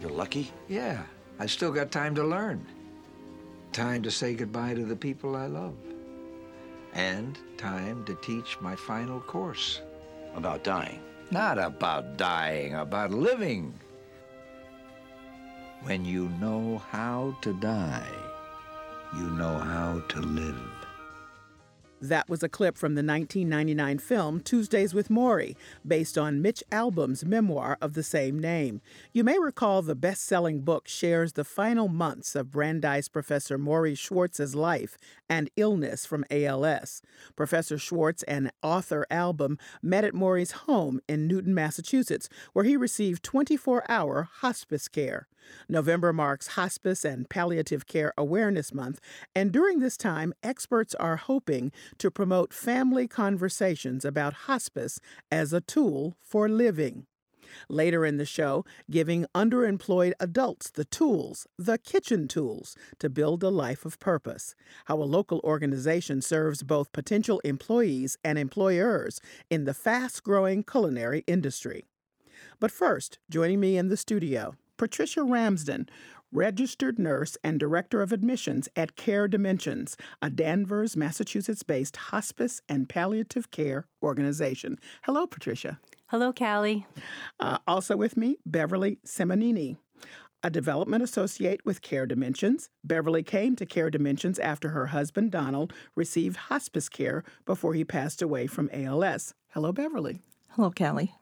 You're lucky? Yeah. I still got time to learn. Time to say goodbye to the people I love. And time to teach my final course. About dying? Not about dying, about living. When you know how to die, you know how to live. That was a clip from the 1999 film Tuesdays with Morrie, based on Mitch Albom's memoir of the same name. You may recall the best-selling book shares the final months of Brandeis Professor Morrie Schwartz's life and illness from ALS. Professor Schwartz and author Albom met at Morrie's home in Newton, Massachusetts, where he received 24-hour hospice care. November marks Hospice and Palliative Care Awareness Month, and during this time, experts are hoping to promote family conversations about hospice as a tool for living. Later in the show, giving underemployed adults the tools, the kitchen tools, to build a life of purpose. How a local organization serves both potential employees and employers in the fast-growing culinary industry. But first, joining me in the studio, Patricia Ramsden, registered nurse and director of admissions at Care Dimensions, a Danvers, Massachusetts-based hospice and palliative care organization. Hello, Patricia. Hello, Callie. Also with me, Beverly Simonini, a development associate with Care Dimensions. Beverly came to Care Dimensions after her husband, Donald, received hospice care before he passed away from ALS. Hello, Beverly. Hello, Callie.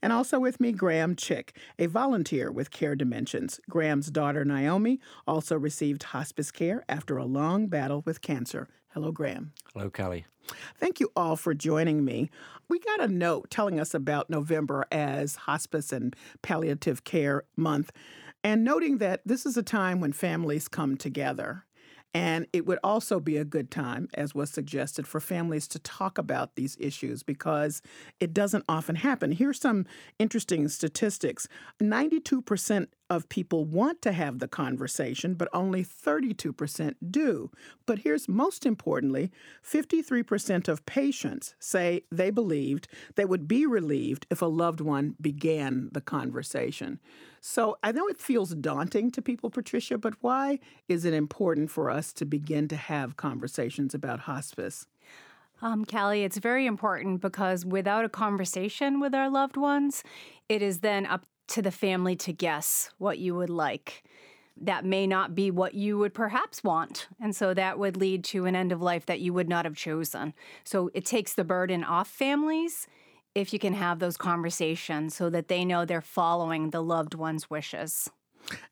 And also with me, Graham Chick, a volunteer with Care Dimensions. Graham's daughter, Naomi, also received hospice care after a long battle with cancer. Hello, Graham. Hello, Callie. Thank you all for joining me. We got a note telling us about November as Hospice and Palliative Care Month, and noting that this is a time when families come together. And it would also be a good time, as was suggested, for families to talk about these issues because it doesn't often happen. Here's some interesting statistics. 92% of people want to have the conversation, but only 32% do. But here's most importantly, 53% of patients say they believed they would be relieved if a loved one began the conversation. So I know it feels daunting to people, Patricia, but why is it important for us to begin to have conversations about hospice? Callie, it's very important because without a conversation with our loved ones, it is then up to the family to guess what you would like. That may not be what you would perhaps want, and so that would lead to an end of life that you would not have chosen. So it takes the burden off families if you can have those conversations so that they know they're following the loved one's wishes.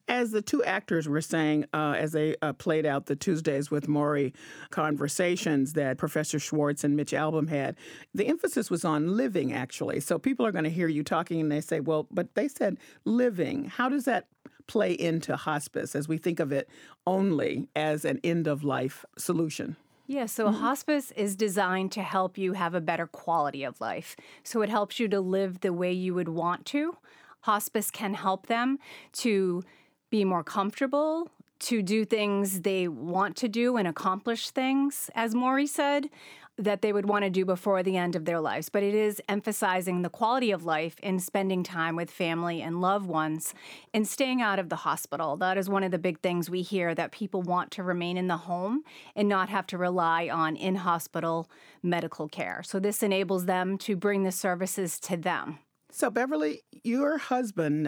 As the two actors were saying, as they played out the Tuesdays with Morrie conversations that Professor Schwartz and Mitch Albom had, the emphasis was on living, actually. So people are going to hear you talking and they say, well, but they said living. How does that play into hospice as we think of it only as an end-of-life solution? Yeah, so a hospice is designed to help you have a better quality of life. So it helps you to live the way you would want to. Hospice can help them to be more comfortable, to do things they want to do and accomplish things, as Morrie said, that they would want to do before the end of their lives. But it is emphasizing the quality of life and spending time with family and loved ones and staying out of the hospital. That is one of the big things we hear, that people want to remain in the home and not have to rely on in-hospital medical care. So this enables them to bring the services to them. So, Beverly, your husband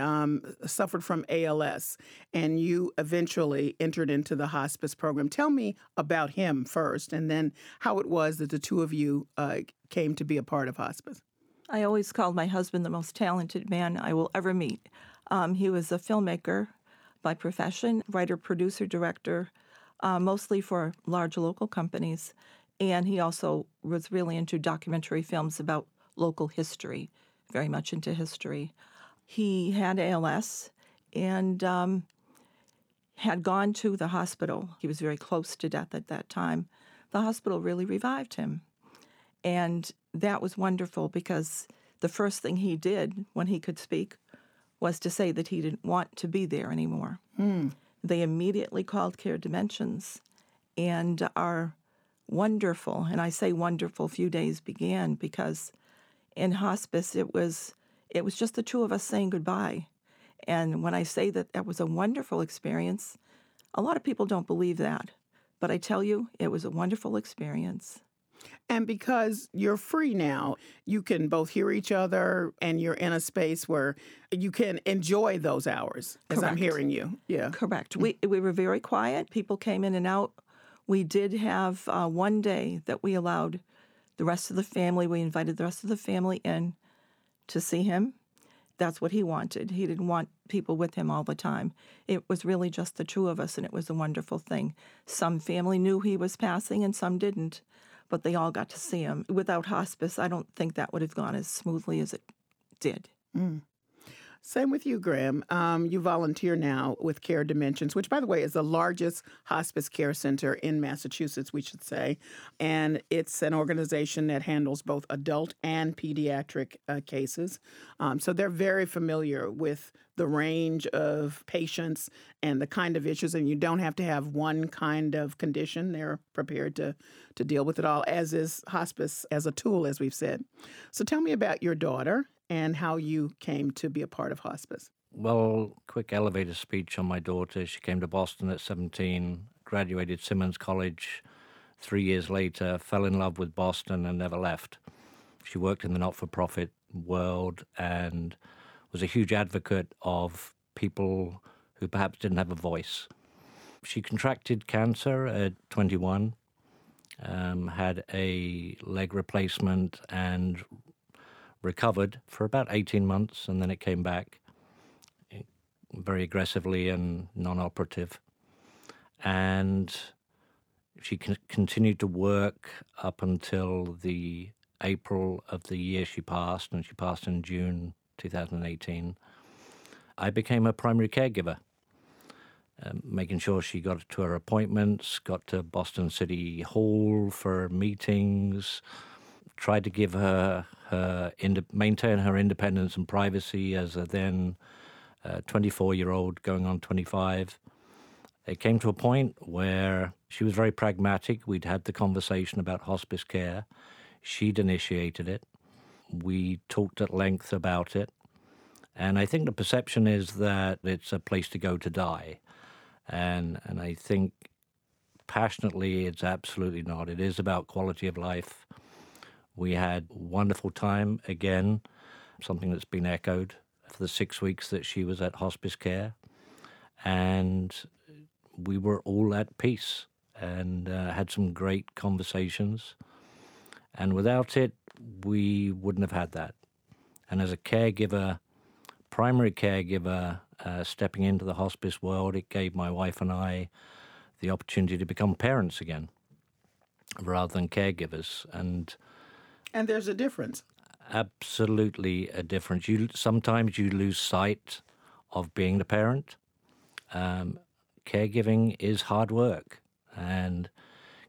suffered from ALS, and you eventually entered into the hospice program. Tell me about him first, and then how it was that the two of you came to be a part of hospice. I always called my husband the most talented man I will ever meet. He was a filmmaker by profession, writer, producer, director, mostly for large local companies, and he also was really into documentary films about local history. Very much into history. He had ALS and had gone to the hospital. He was very close to death at that time. The hospital really revived him. And that was wonderful because the first thing he did when he could speak was to say that he didn't want to be there anymore. They immediately called Care Dimensions, and our wonderful, and I say wonderful, few days began because in hospice, it was just the two of us saying goodbye. And when I say that that was a wonderful experience, a lot of people don't believe that. But I tell you, it was a wonderful experience. And because you're free now, you can both hear each other and you're in a space where you can enjoy those hours, as Correct. I'm hearing you. Yeah. Correct. We were very quiet. People came in and out. We did have one day that we allowed the rest of the family, we invited the rest of the family in to see him. That's what he wanted. He didn't want people with him all the time. It was really just the two of us, and it was a wonderful thing. Some family knew he was passing, and some didn't, but they all got to see him. Without hospice, I don't think that would have gone as smoothly as it did. Mm. Same with you, Graham. You volunteer now with Care Dimensions, which, by the way, is the largest hospice care center in Massachusetts, we should say. And it's an organization that handles both adult and pediatric cases. So they're very familiar with the range of patients and the kind of issues. And you don't have to have one kind of condition. They're prepared to deal with it all, as is hospice as a tool, as we've said. So tell me about your daughter and how you came to be a part of hospice. Well, quick elevator speech on my daughter. She came to Boston at 17, graduated Simmons College 3 years later, fell in love with Boston and never left. She worked in the not-for-profit world and was a huge advocate of people who perhaps didn't have a voice. She contracted cancer at 21, had a leg replacement and recovered for about 18 months, and then it came back very aggressively and non-operative. And she continued to work up until the April of the year she passed, and she passed in June 2018. I became her primary caregiver, making sure she got to her appointments, got to Boston City Hall for meetings, tried to give her maintain her independence and privacy as a then 24-year-old going on 25. It came to a point where she was very pragmatic. We'd had the conversation about hospice care. She'd initiated it. We talked at length about it. And I think the perception is that it's a place to go to die. And I think passionately it's absolutely not. It is about quality of life. We had a wonderful time, again, something that's been echoed for the 6 weeks that she was at hospice care. And we were all at peace and had some great conversations. And without it, we wouldn't have had that. And as a caregiver, primary caregiver, stepping into the hospice world, it gave my wife and I the opportunity to become parents again rather than caregivers. And there's a difference. Absolutely a difference. Sometimes you lose sight of being the parent. Caregiving is hard work and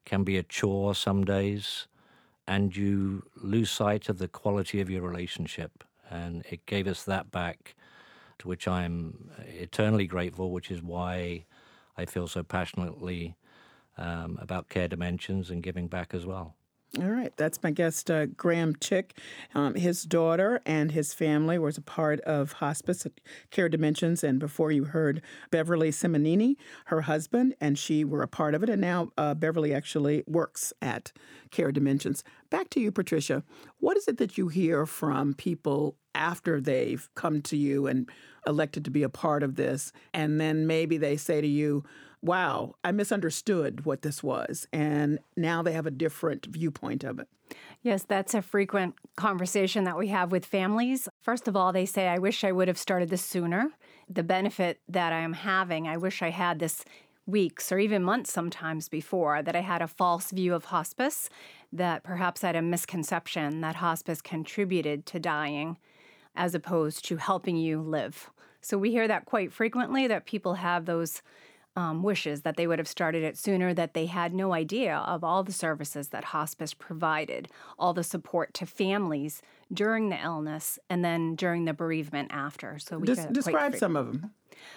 can be a chore some days, and you lose sight of the quality of your relationship. And it gave us that back, to which I'm eternally grateful, which is why I feel so passionately about Care Dimensions and giving back as well. All right. That's my guest, Graham Chick. His daughter and his family was a part of hospice at Care Dimensions. And before you heard Beverly Simonini, her husband, and she were a part of it. And now Beverly actually works at Care Dimensions. Back to you, Patricia. What is it that you hear from people after they've come to you and elected to be a part of this, and then maybe they say to you, wow, I misunderstood what this was, and now they have a different viewpoint of it? Yes, that's a frequent conversation that we have with families. First of all, they say, I wish I would have started this sooner. The benefit that I'm having, I wish I had this weeks or even months sometimes before, that I had a false view of hospice, that perhaps I had a misconception that hospice contributed to dying as opposed to helping you live. So we hear that quite frequently, that people have those wishes that they would have started it sooner, that they had no idea of all the services that hospice provided, all the support to families during the illness and then during the bereavement after. So we describe some of them.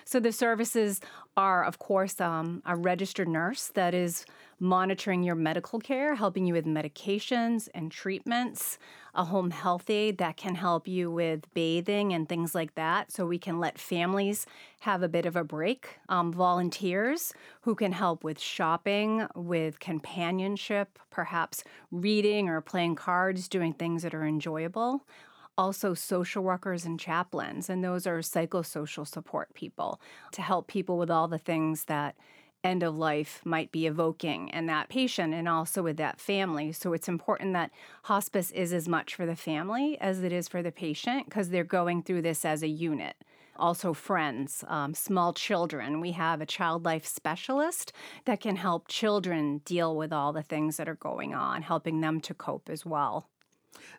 So the services are, of course, a registered nurse that is monitoring your medical care, helping you with medications and treatments, a home health aide that can help you with bathing and things like that, so we can let families have a bit of a break, volunteers who can help with shopping, with companionship, perhaps reading or playing cards, doing things that are enjoyable. Also social workers and chaplains, and those are psychosocial support people to help people with all the things that end of life might be evoking in that patient and also with that family. So it's important that hospice is as much for the family as it is for the patient, because they're going through this as a unit. Also friends, small children. We have a child life specialist that can help children deal with all the things that are going on, helping them to cope as well.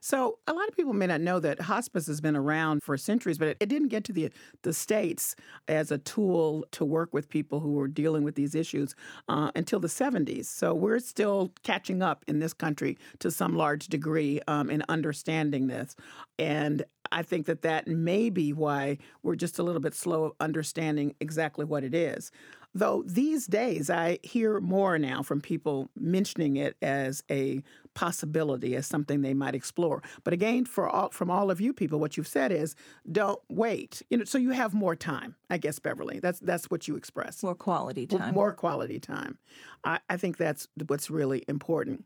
So a lot of people may not know that hospice has been around for centuries, but it didn't get to the States as a tool to work with people who were dealing with these issues until the 70s. So we're still catching up in this country to some large degree in understanding this. And I think that that may be why we're just a little bit slow of understanding exactly what it is. Though these days, I hear more now from people mentioning it as a possibility, as something they might explore. But again, from all of you people, what you've said is, don't wait. So you have more time, I guess, Beverly. That's what you express. More quality time. More quality time. I think that's what's really important.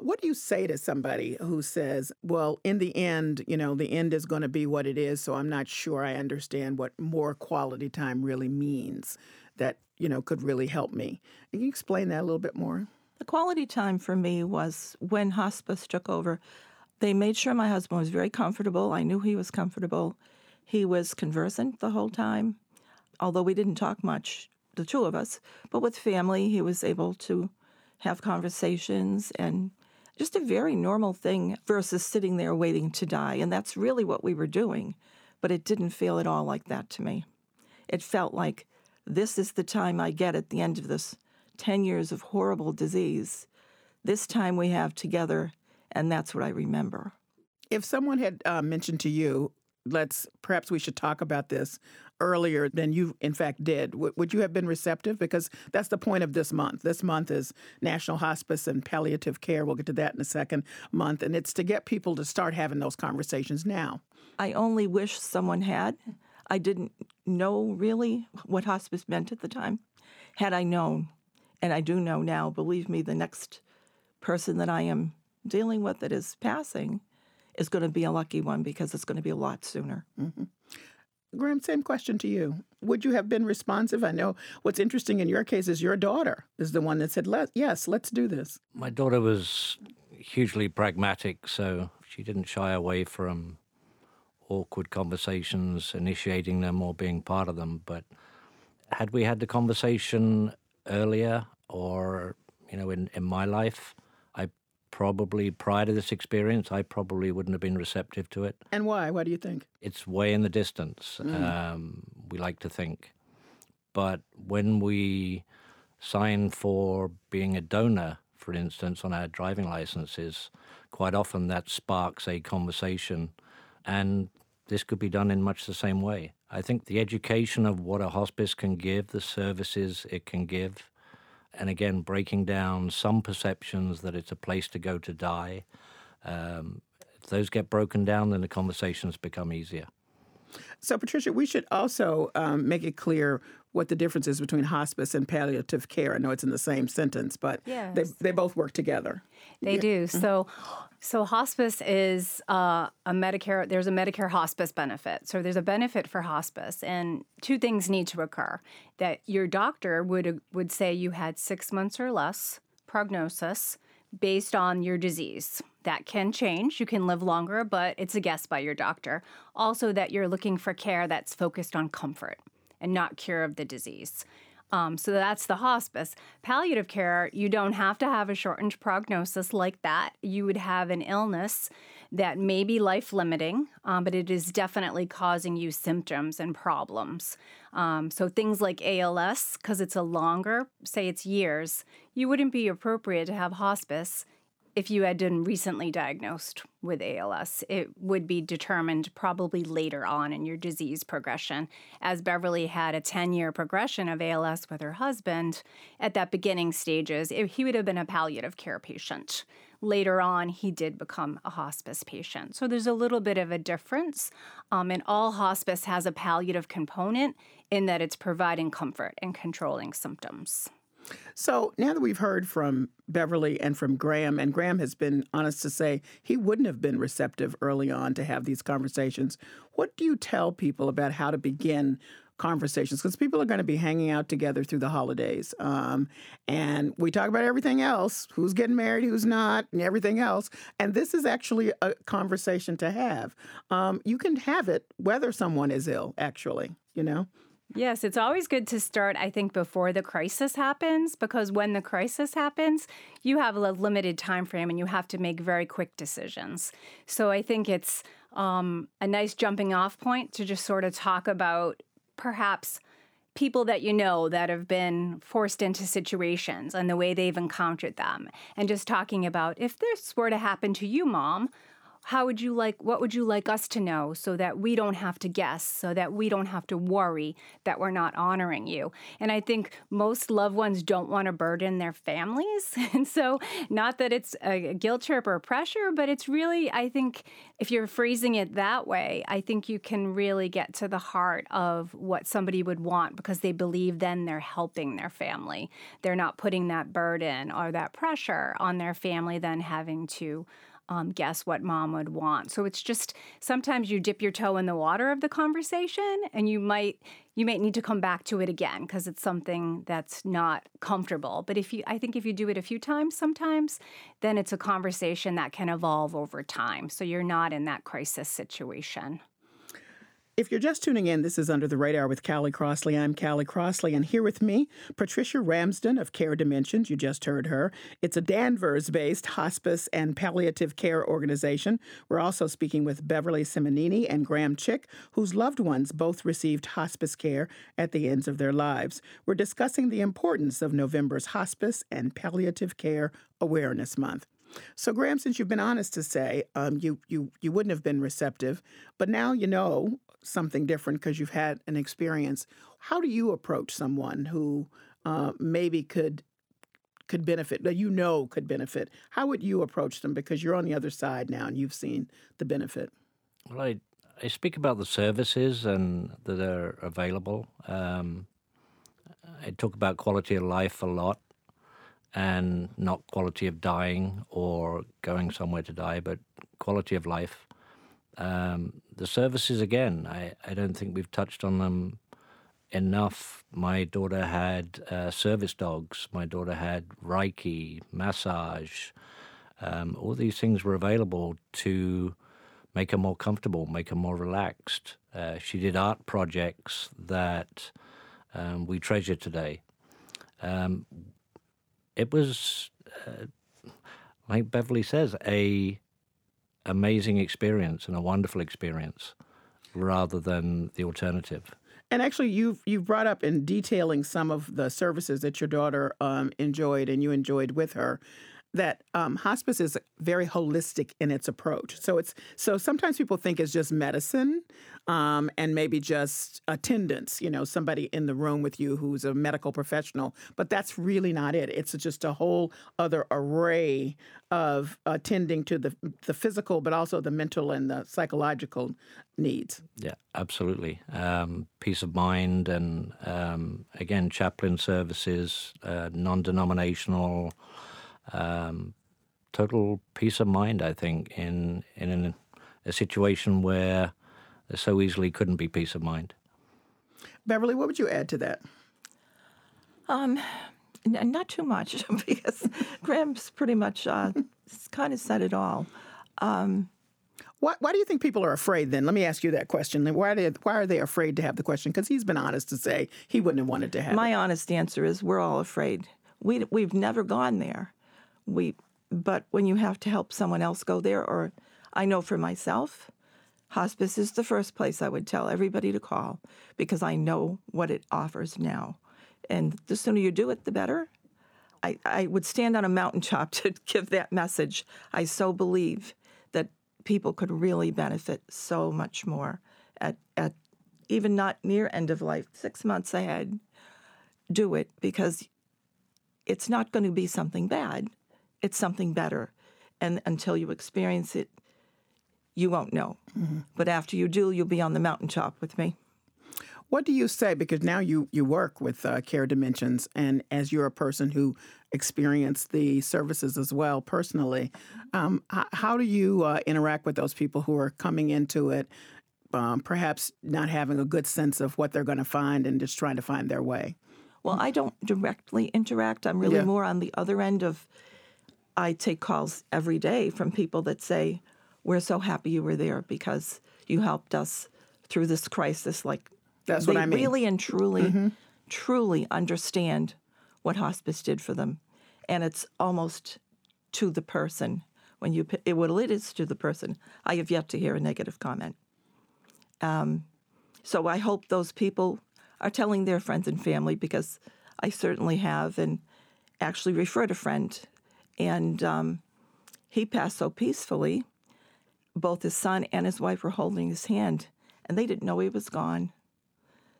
What do you say to somebody who says, well, in the end, the end is going to be what it is, so I'm not sure I understand what more quality time really means? That, could really help me. Can you explain that a little bit more? The quality time for me was when hospice took over. They made sure my husband was very comfortable. I knew he was comfortable. He was conversant the whole time, although we didn't talk much, the two of us. But with family, he was able to have conversations, and just a very normal thing versus sitting there waiting to die. And that's really what we were doing. But it didn't feel at all like that to me. It felt like, this is the time I get at the end of this 10 years of horrible disease. This time we have together, and that's what I remember. If someone had mentioned to you, perhaps we should talk about this earlier than you, in fact, did, would you have been receptive? Because that's the point of this month. This month is National Hospice and Palliative Care. We'll get to that in a second month. And it's to get people to start having those conversations now. I only wish someone had. I didn't know really what hospice meant at the time. Had I known, and I do know now, believe me, the next person that I am dealing with that is passing is going to be a lucky one, because it's going to be a lot sooner. Mm-hmm. Graham, same question to you. Would you have been responsive? I know what's interesting in your case is your daughter is the one that said, yes, let's do this. My daughter was hugely pragmatic, so she didn't shy away from awkward conversations, initiating them or being part of them. But had we had the conversation earlier, or, in my life, prior to this experience, I probably wouldn't have been receptive to it. And why? Why do you think? It's way in the distance, we like to think. But when we sign for being a donor, for instance, on our driving licenses, quite often that sparks a conversation. And this could be done in much the same way. I think the education of what a hospice can give, the services it can give, and again breaking down some perceptions that it's a place to go to die. If those get broken down, then the conversations become easier. So, Patricia, we should also make it clear what the difference is between hospice and palliative care. I know it's in the same sentence, but yes, they both work together. They do. Mm-hmm. So hospice is a Medicare. There's a Medicare hospice benefit. So there's a benefit for hospice, and two things need to occur: that your doctor would say you had 6 months or less prognosis based on your disease. That can change. You can live longer, but it's a guess by your doctor. Also, that you're looking for care that's focused on comfort and not cure of the disease. So that's the hospice. Palliative care, you don't have to have a shortened prognosis like that. You would have an illness that may be life-limiting, but it is definitely causing you symptoms and problems. So things like ALS, because it's a longer, say it's years, you wouldn't be appropriate to have hospice if you had been recently diagnosed with ALS. It would be determined probably later on in your disease progression. As Beverly had a 10-year progression of ALS with her husband, at that beginning stages, he would have been a palliative care patient. Later on, he did become a hospice patient. So there's a little bit of a difference. And all hospice has a palliative component in that it's providing comfort and controlling symptoms. So now that we've heard from Beverly and from Graham, and Graham has been honest to say he wouldn't have been receptive early on to have these conversations, what do you tell people about how to begin conversations? Because people are going to be hanging out together through the holidays. And we talk about everything else, who's getting married, who's not, and everything else. And this is actually a conversation to have. You can have it whether someone is ill, actually, you know? Yes, it's always good to start, I think, before the crisis happens, because when the crisis happens, you have a limited time frame and you have to make very quick decisions. So I think it's a nice jumping off point to just sort of talk about perhaps people that you know that have been forced into situations and the way they've encountered them, and just talking about, if this were to happen to you, Mom, what would you like us to know, so that we don't have to guess, so that we don't have to worry that we're not honoring you? And I think most loved ones don't want to burden their families. And so, not that it's a guilt trip or pressure, but it's really, I think, if you're phrasing it that way, I think you can really get to the heart of what somebody would want, because they believe then they're helping their family. They're not putting that burden or that pressure on their family, then having to guess what Mom would want. So it's just, sometimes you dip your toe in the water of the conversation, and you might need to come back to it again, because it's something that's not comfortable. But I think if you do it a few times, sometimes, then it's a conversation that can evolve over time. So you're not in that crisis situation. If you're just tuning in, this is Under the Radar with Callie Crossley. I'm Callie Crossley, and here with me, Patricia Ramsden of Care Dimensions. You just heard her. It's a Danvers-based hospice and palliative care organization. We're also speaking with Beverly Simonini and Graham Chick, whose loved ones both received hospice care at the ends of their lives. We're discussing the importance of November's Hospice and Palliative Care Awareness Month. So, Graham, since you've been honest to say you wouldn't have been receptive, but now you know something different because you've had an experience. How do you approach someone who maybe could benefit, that you know could benefit? How would you approach them, because you're on the other side now and you've seen the benefit? Well, I speak about the services and that are available. I talk about quality of life a lot, and not quality of dying or going somewhere to die, but quality of life. The services, again, I don't think we've touched on them enough. My daughter had service dogs. My daughter had Reiki, massage. All these things were available to make her more comfortable, make her more relaxed. She did art projects that we treasure today. It was, like Beverly says, a amazing experience and a wonderful experience, rather than the alternative. And actually, you've brought up in detailing some of the services that your daughter enjoyed and you enjoyed with her. that hospice is very holistic in its approach. So sometimes people think it's just medicine and maybe just attendance, you know, somebody in the room with you who's a medical professional. But that's really not it. It's just a whole other array of attending to the physical, but also the mental and the psychological needs. Yeah, absolutely. Peace of mind and, again, chaplain services, non-denominational, total peace of mind, I think, in a situation where there so easily couldn't be peace of mind. Beverly, what would you add to that? Not too much, because Graham's pretty much kind of said it all. Why do you think people are afraid then? Let me ask you that question. Why are they afraid to have the question? Because he's been honest to say he wouldn't have wanted to have it. My honest answer is we're all afraid. We've never gone there. But when you have to help someone else go there, or I know for myself, hospice is the first place I would tell everybody to call because I know what it offers now. And the sooner you do it, the better. I would stand on a mountaintop to give that message. I so believe that people could really benefit so much more at even not near end of life, 6 months ahead. Do it because it's not going to be something bad. It's something better. And until you experience it, you won't know. Mm-hmm. But after you do, you'll be on the mountaintop with me. What do you say? Because now you work with Care Dimensions, and as you're a person who experienced the services as well personally, how do you interact with those people who are coming into it, perhaps not having a good sense of what they're going to find and just trying to find their way? Well, I don't directly interact. I'm really more on the other end of, I take calls every day from people that say, we're so happy you were there because you helped us through this crisis. Like, that's what I mean. They really and truly, truly understand what hospice did for them. And it's almost to the person. It is to the person. I have yet to hear a negative comment. So I hope those people are telling their friends and family, because I certainly have, and actually referred a friend. And he passed so peacefully. Both his son and his wife were holding his hand, and they didn't know he was gone.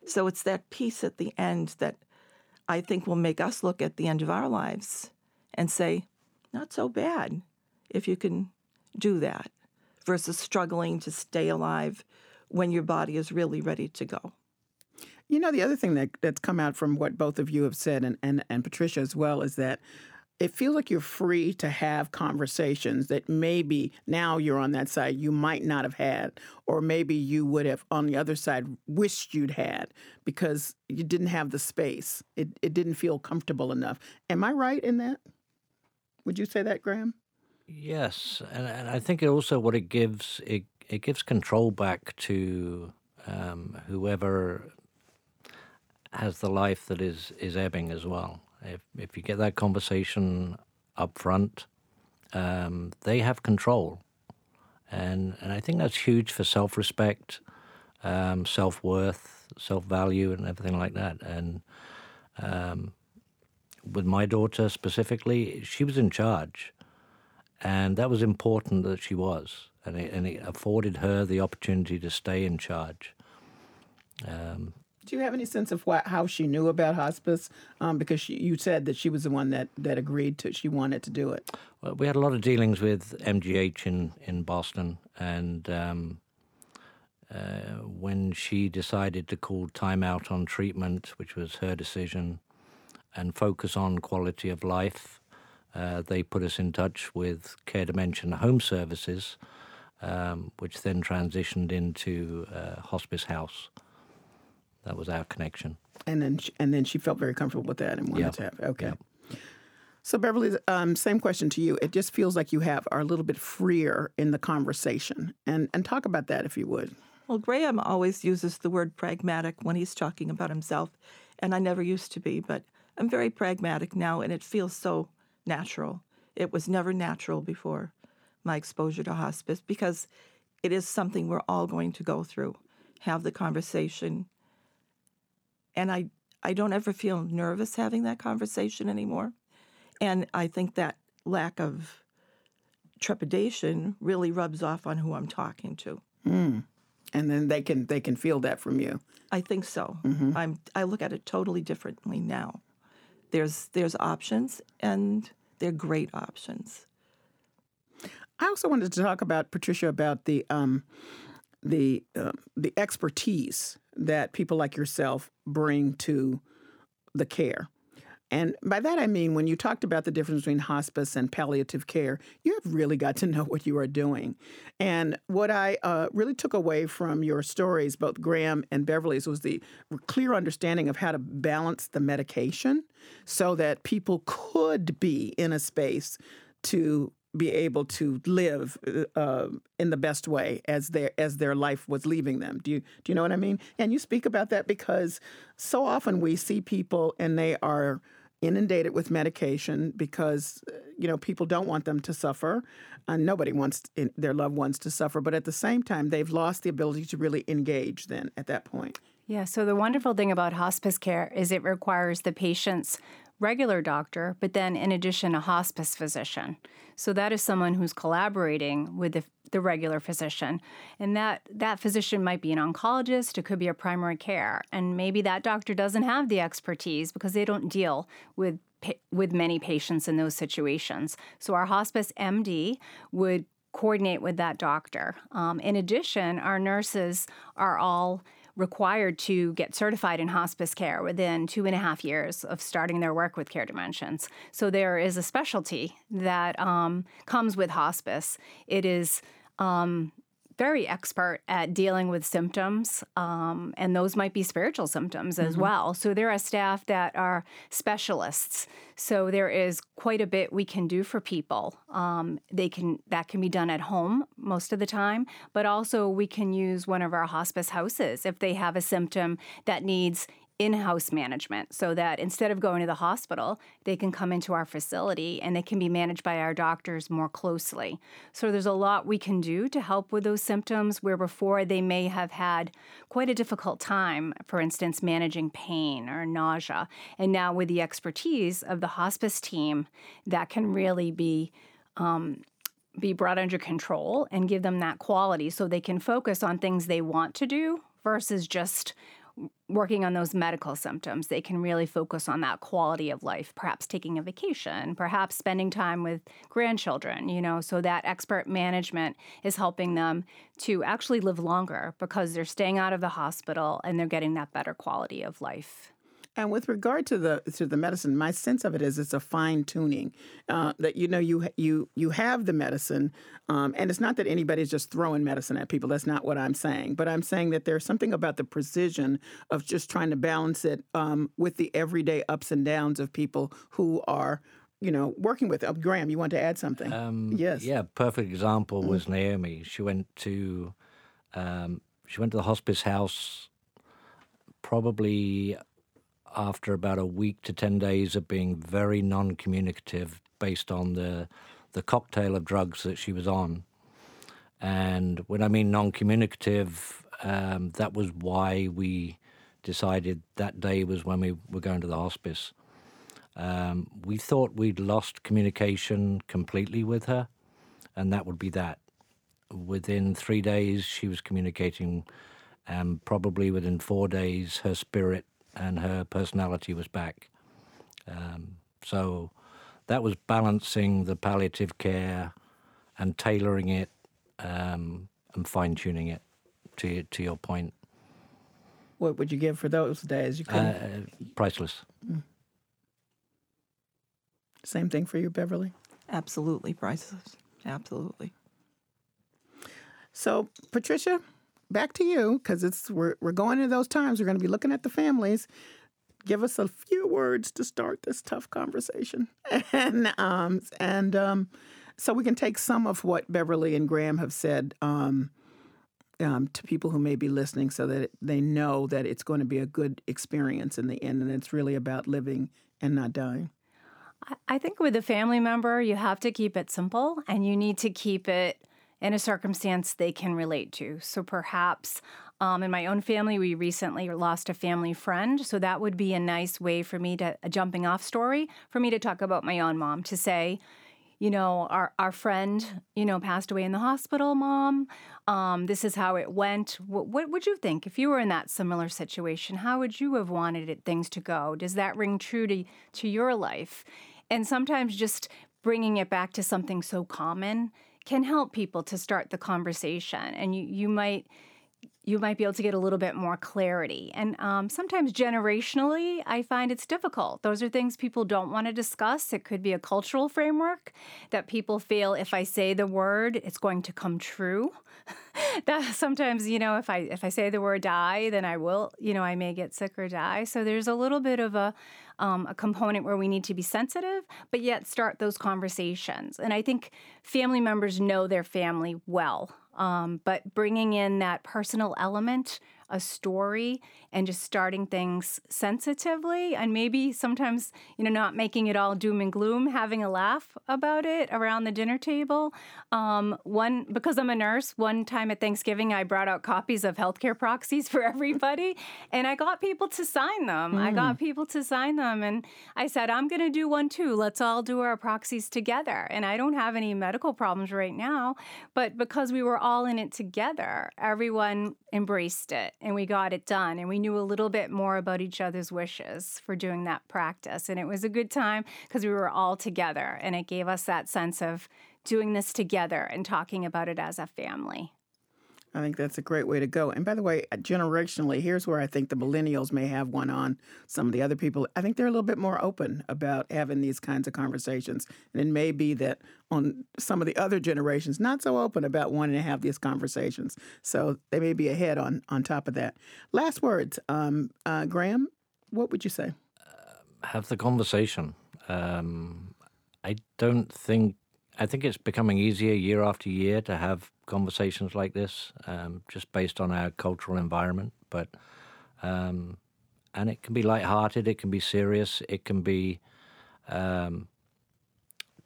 So it's that peace at the end that I think will make us look at the end of our lives and say, not so bad if you can do that, versus struggling to stay alive when your body is really ready to go. You know, the other thing that's come out from what both of you have said, and Patricia as well, is that it feels like you're free to have conversations that maybe now you're on that side you might not have had, or maybe you would have on the other side wished you'd had because you didn't have the space. It didn't feel comfortable enough. Am I right in that? Would you say that, Graham? Yes, and I think also what it gives, it gives control back to whoever has the life that is ebbing as well. If you get that conversation up front, they have control. And I think that's huge for self-respect, self-worth, self-value, and everything like that. And with my daughter specifically, she was in charge. And that was important that she was. And it afforded her the opportunity to stay in charge. Do you have any sense of how she knew about hospice? Because you said that she was the one that agreed to, she wanted to do it. Well, we had a lot of dealings with MGH in Boston. And when she decided to call time out on treatment, which was her decision, and focus on quality of life, they put us in touch with Care Dimension Home Services, which then transitioned into Hospice House. That was our connection. And then she felt very comfortable with that and wanted to have it. Okay. Yeah. So, Beverly, same question to you. It just feels like you are a little bit freer in the conversation. And talk about that, if you would. Well, Graham always uses the word pragmatic when he's talking about himself, and I never used to be, but I'm very pragmatic now, and it feels so natural. It was never natural before my exposure to hospice, because it is something we're all going to go through, have the conversation. And I don't ever feel nervous having that conversation anymore. And I think that lack of trepidation really rubs off on who I'm talking to. Mm. And then they can feel that from you. I think so. Mm-hmm. I look at it totally differently now. There's options, and they're great options. I also wanted to talk about, Patricia, about the expertise that people like yourself bring to the care. And by that I mean, when you talked about the difference between hospice and palliative care, you have really got to know what you are doing. And what I really took away from your stories, both Graham and Beverly's, was the clear understanding of how to balance the medication so that people could be in a space to be able to live in the best way as their life was leaving them. Do you know what I mean? And you speak about that because so often we see people and they are inundated with medication because, people don't want them to suffer. Nobody wants their loved ones to suffer. But at the same time, they've lost the ability to really engage then at that point. Yeah. So the wonderful thing about hospice care is it requires the patient's regular doctor, but then in addition, a hospice physician. So that is someone who's collaborating with the regular physician. And that physician might be an oncologist, it could be a primary care. And maybe that doctor doesn't have the expertise because they don't deal with many patients in those situations. So our hospice MD would coordinate with that doctor. In addition, our nurses are all required to get certified in hospice care within 2.5 years of starting their work with Care Dimensions. So there is a specialty that comes with hospice. It is very expert at dealing with symptoms, and those might be spiritual symptoms as well. So there are staff that are specialists. So there is quite a bit we can do for people. That can be done at home most of the time, but also we can use one of our hospice houses if they have a symptom that needs in-house management, so that instead of going to the hospital, they can come into our facility and they can be managed by our doctors more closely. So there's a lot we can do to help with those symptoms where before they may have had quite a difficult time, for instance, managing pain or nausea. And now with the expertise of the hospice team, that can really be brought under control and give them that quality so they can focus on things they want to do versus just working on those medical symptoms. They can really focus on that quality of life, perhaps taking a vacation, perhaps spending time with grandchildren, so that expert management is helping them to actually live longer because they're staying out of the hospital and they're getting that better quality of life. And with regard to the medicine, my sense of it is it's a fine tuning that you have the medicine, and it's not that anybody's just throwing medicine at people. That's not what I'm saying. But I'm saying that there's something about the precision of just trying to balance it with the everyday ups and downs of people who are, working with. Graham, you want to add something? Yes. Yeah. Perfect example was Naomi. She went to the hospice house probably after about a week to 10 days of being very non-communicative based on the cocktail of drugs that she was on. And when I mean non-communicative, that was why we decided that day was when we were going to the hospice. We thought we'd lost communication completely with her, and that would be that. Within 3 days, she was communicating, and probably within 4 days, her spirit and her personality was back. So that was balancing the palliative care and tailoring it and fine-tuning it, to your point. What would you give for those days? You couldn't... priceless. Mm. Same thing for you, Beverly? Absolutely priceless. Absolutely. So, Patricia, back to you, because we're going into those times. We're going to be looking at the families. Give us a few words to start this tough conversation, and so we can take some of what Beverly and Graham have said to people who may be listening, so that they know that it's going to be a good experience in the end, and it's really about living and not dying. I think with a family member, you have to keep it simple, and you need to keep it in a circumstance they can relate to. So perhaps in my own family, we recently lost a family friend. So that would be a nice way for me to, a jumping off story, for me to talk about my own mom, to say, you know, our friend, you know, passed away in the hospital, Mom. This is how it went. What would you think if you were in that similar situation? How would you have wanted things to go? Does that ring true to your life? And sometimes just bringing it back to something so common can help people to start the conversation. And you might be able to get a little bit more clarity. And sometimes generationally, I find it's difficult. Those are things people don't want to discuss. It could be a cultural framework that people feel if I say the word, it's going to come true. That sometimes, you know, if I say the word die, then I will, you know, I may get sick or die. So there's a little bit of a component where we need to be sensitive, but yet start those conversations. And I think family members know their family well. But bringing in that personal element, a story, and just starting things sensitively, and maybe sometimes, you know, not making it all doom and gloom, having a laugh about it around the dinner table. Because I'm a nurse, one time at Thanksgiving, I brought out copies of healthcare proxies for everybody, and I got people to sign them. And I said, I'm going to do one too. Let's all do our proxies together. And I don't have any medical problems right now, but because we were all in it together, everyone embraced it. And we got it done. And we knew a little bit more about each other's wishes for doing that practice. And it was a good time because we were all together. And it gave us that sense of doing this together and talking about it as a family. I think that's a great way to go. And by the way, generationally, here's where I think the millennials may have one on some of the other people. I think they're a little bit more open about having these kinds of conversations. And it may be that on some of the other generations, not so open about wanting to have these conversations. So they may be ahead on top of that. Last words. Graham, what would you say? Have the conversation. I think it's becoming easier year after year to have conversations like this, just based on our cultural environment. But and it can be lighthearted, it can be serious, it can be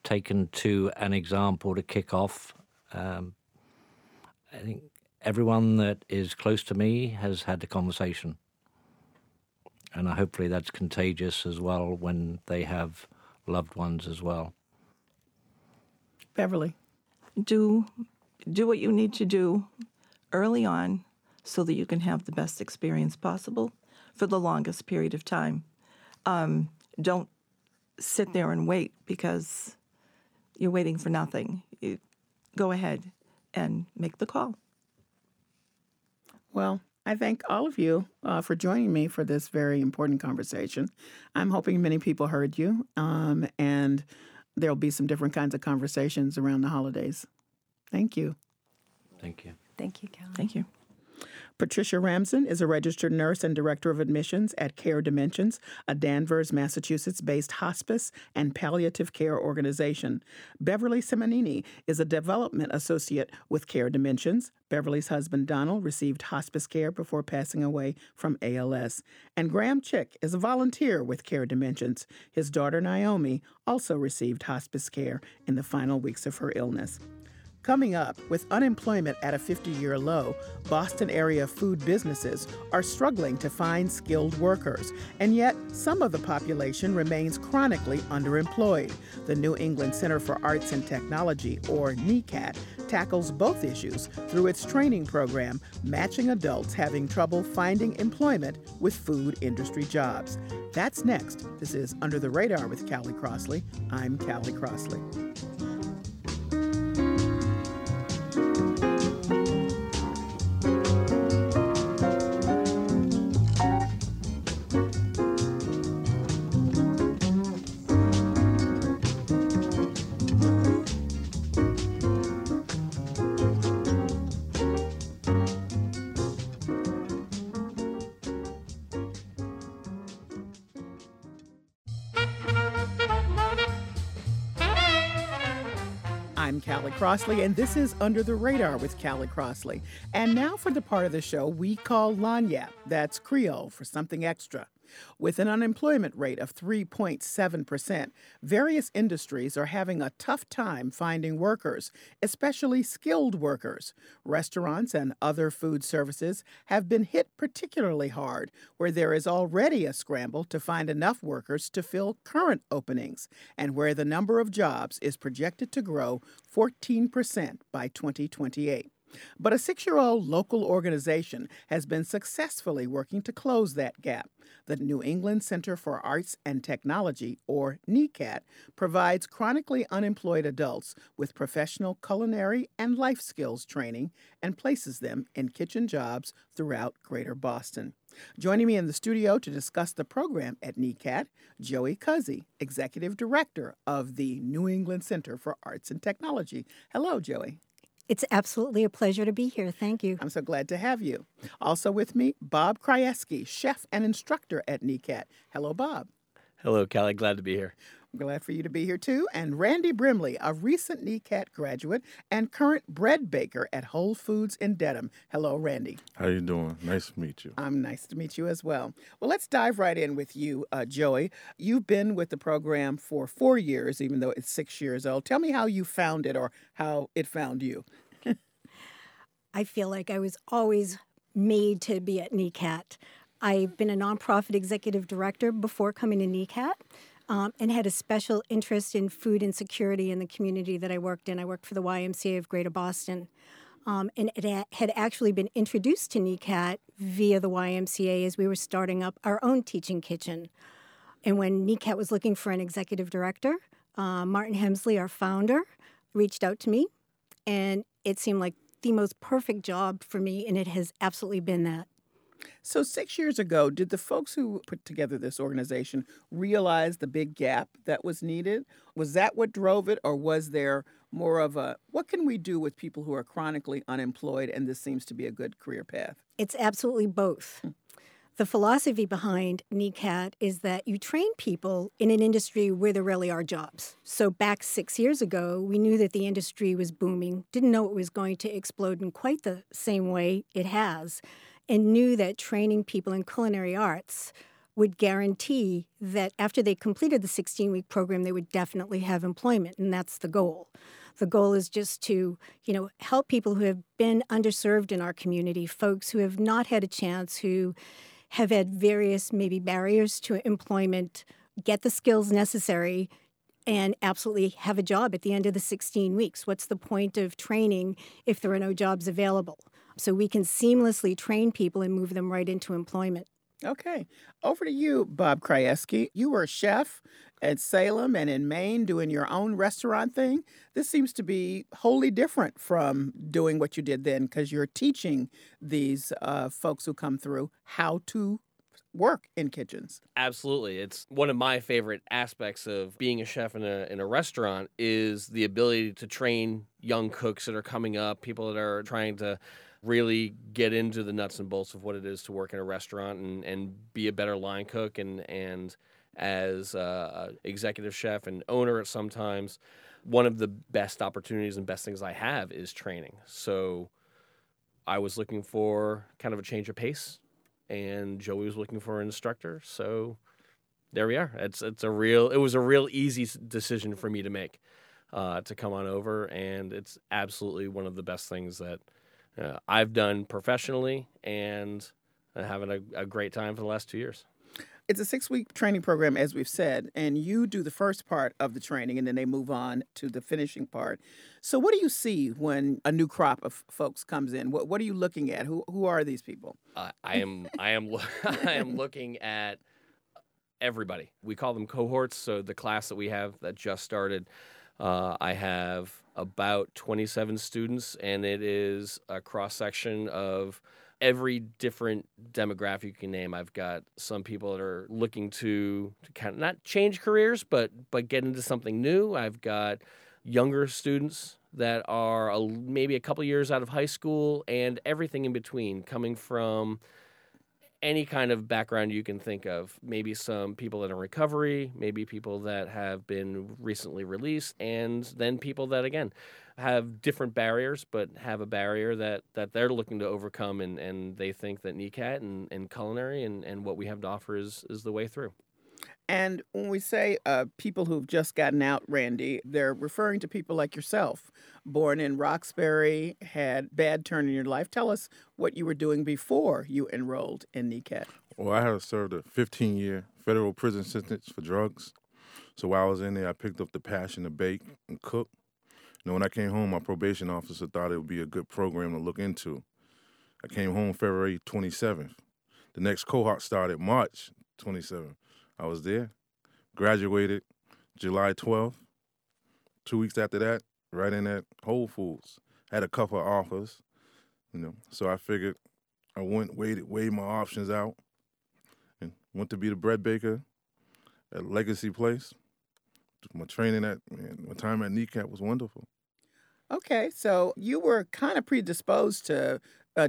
taken to an example to kick off. I think everyone that is close to me has had the conversation, and hopefully that's contagious as well when they have loved ones as well. Beverly. Do what you need to do early on so that you can have the best experience possible for the longest period of time. Don't sit there and wait because you're waiting for nothing. You go ahead and make the call. Well, I thank all of you for joining me for this very important conversation. I'm hoping many people heard you and there'll be some different kinds of conversations around the holidays. Thank you. Thank you. Thank you, Callie. Thank you. Patricia Ramsden is a registered nurse and director of admissions at Care Dimensions, a Danvers, Massachusetts-based hospice and palliative care organization. Beverly Simonini is a development associate with Care Dimensions. Beverly's husband, Donald, received hospice care before passing away from ALS. And Graham Chick is a volunteer with Care Dimensions. His daughter, Naomi, also received hospice care in the final weeks of her illness. Coming up, with unemployment at a 50-year low, Boston area food businesses are struggling to find skilled workers, and yet some of the population remains chronically underemployed. The New England Center for Arts and Technology, or NECAT, tackles both issues through its training program, matching adults having trouble finding employment with food industry jobs. That's next. This is Under the Radar with Callie Crossley. I'm Callie Crossley. Callie Crossley, and this is Under the Radar with Callie Crossley. And now for the part of the show we call lagniappe. That's Creole for something extra. With an unemployment rate of 3.7%, various industries are having a tough time finding workers, especially skilled workers. Restaurants and other food services have been hit particularly hard, where there is already a scramble to find enough workers to fill current openings, and where the number of jobs is projected to grow 14% by 2028. But a 6-year-old local organization has been successfully working to close that gap. The New England Center for Arts and Technology, or NECAT, provides chronically unemployed adults with professional culinary and life skills training and places them in kitchen jobs throughout Greater Boston. Joining me in the studio to discuss the program at NECAT, Joey Cuzzi, Executive Director of the New England Center for Arts and Technology. Hello, Joey. It's absolutely a pleasure to be here. Thank you. I'm so glad to have you. Also with me, Bob Krajewski, chef and instructor at NECAT. Hello, Bob. Hello, Callie. Glad to be here. I'm glad for you to be here, too. And Randy Brimley, a recent NECAT graduate and current bread baker at Whole Foods in Dedham. Hello, Randy. How you doing? Nice to meet you. I'm nice to meet you as well. Well, let's dive right in with you, Joey. You've been with the program for 4 years, even though it's 6 years old. Tell me how you found it or how it found you. I feel like I was always made to be at NECAT. I've been a nonprofit executive director before coming to NECAT. And had a special interest in food insecurity in the community that I worked in. I worked for the YMCA of Greater Boston. And it had actually been introduced to NECAT via the YMCA as we were starting up our own teaching kitchen. And when NECAT was looking for an executive director, Martin Hemsley, our founder, reached out to me. And it seemed like the most perfect job for me, and it has absolutely been that. So 6 years ago, did the folks who put together this organization realize the big gap that was needed? Was that what drove it, or was there more of a, what can we do with people who are chronically unemployed and this seems to be a good career path? It's absolutely both. The philosophy behind NECAT is that you train people in an industry where there really are jobs. So back 6 years ago, we knew that the industry was booming, didn't know it was going to explode in quite the same way it has, and knew that training people in culinary arts would guarantee that after they completed the 16-week program, they would definitely have employment, and that's the goal. The goal is just to, help people who have been underserved in our community, folks who have not had a chance, who have had various maybe barriers to employment, get the skills necessary, and absolutely have a job at the end of the 16 weeks. What's the point of training if there are no jobs available? So we can seamlessly train people and move them right into employment. Okay. Over to you, Bob Krajewski. You were a chef at Salem and in Maine doing your own restaurant thing. This seems to be wholly different from doing what you did then because you're teaching these folks who come through how to work in kitchens. Absolutely. It's one of my favorite aspects of being a chef in a restaurant is the ability to train young cooks that are coming up, people that are trying to really get into the nuts and bolts of what it is to work in a restaurant and be a better line cook and as executive chef and owner sometimes. One of the best opportunities and best things I have is training. So I was looking for kind of a change of pace, and Joey was looking for an instructor. So there we are. It was a real easy decision for me to make to come on over, and it's absolutely one of the best things that I've done professionally, and having a great time for the last 2 years. It's a 6-week training program, as we've said, and you do the first part of the training, and then they move on to the finishing part. So what do you see when a new crop of folks comes in? What are you looking at? Who are these people? I am looking at everybody. We call them cohorts. So the class that we have that just started, I have about 27 students, and it is a cross-section of every different demographic you can name. I've got some people that are looking to kind of not change careers, but get into something new. I've got younger students that are maybe a couple years out of high school and everything in between, coming from any kind of background you can think of. Maybe some people in a recovery, maybe people that have been recently released, and then people that, again, have different barriers, but have a barrier that they're looking to overcome, and they think that NECAT and culinary and what we have to offer is the way through. And when we say people who've just gotten out, Randy, they're referring to people like yourself, born in Roxbury, had bad turn in your life. Tell us what you were doing before you enrolled in NECAT. Well, I had served a 15-year federal prison sentence for drugs. So while I was in there, I picked up the passion to bake and cook. And when I came home, my probation officer thought it would be a good program to look into. I came home February 27th. The next cohort started March 27th. I was there, graduated July 12th. 2 weeks after that, right in at Whole Foods. Had a couple of offers, so I figured I weighed my options out, and went to be the bread baker at Legacy Place. My training my time at NECAT was wonderful. Okay, so you were kind of predisposed to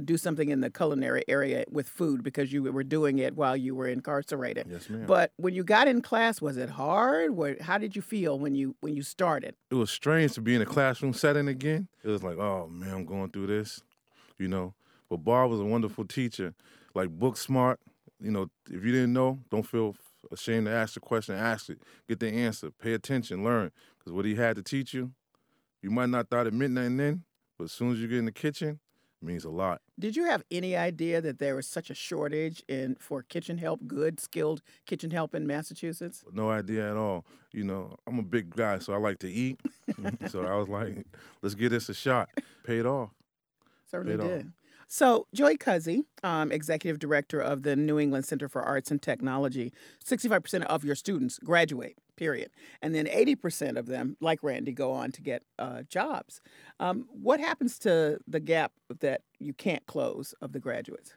do something in the culinary area with food because you were doing it while you were incarcerated. Yes, ma'am. But when you got in class, was it hard? How did you feel when you started? It was strange to be in a classroom setting again. It was like, oh, man, I'm going through this, But Bob was a wonderful teacher, like book smart. If you didn't know, don't feel ashamed to ask the question. Ask it. Get the answer. Pay attention. Learn. Because what he had to teach you, you might not thought it meant nothing then, but as soon as you get in the kitchen, means a lot. Did you have any idea that there was such a shortage for kitchen help, good, skilled kitchen help in Massachusetts? No idea at all. I'm a big guy, so I like to eat. So I was like, let's give this a shot. Paid off. Certainly did. So Joey Cuzzi, Executive Director of the New England Center for Arts and Technology, 65% of your students graduate, period. And then 80% of them, like Randy, go on to get jobs. What happens to the gap that you can't close of the graduates?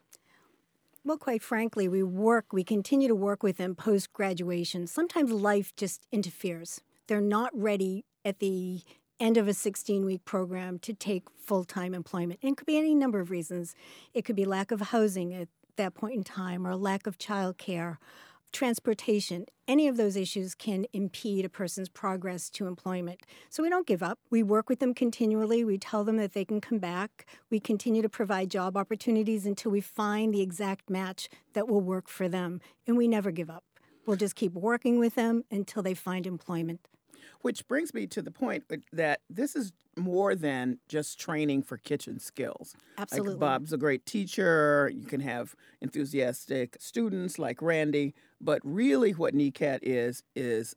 Well, quite frankly, we continue to work with them post-graduation. Sometimes life just interferes. They're not ready at the end of a 16-week program to take full-time employment. And it could be any number of reasons. It could be lack of housing at that point in time or lack of childcare, transportation. Any of those issues can impede a person's progress to employment. So we don't give up. We work with them continually. We tell them that they can come back. We continue to provide job opportunities until we find the exact match that will work for them. And we never give up. We'll just keep working with them until they find employment. Which brings me to the point that this is more than just training for kitchen skills. Absolutely. Like Bob's a great teacher. You can have enthusiastic students like Randy. But really what NECAT is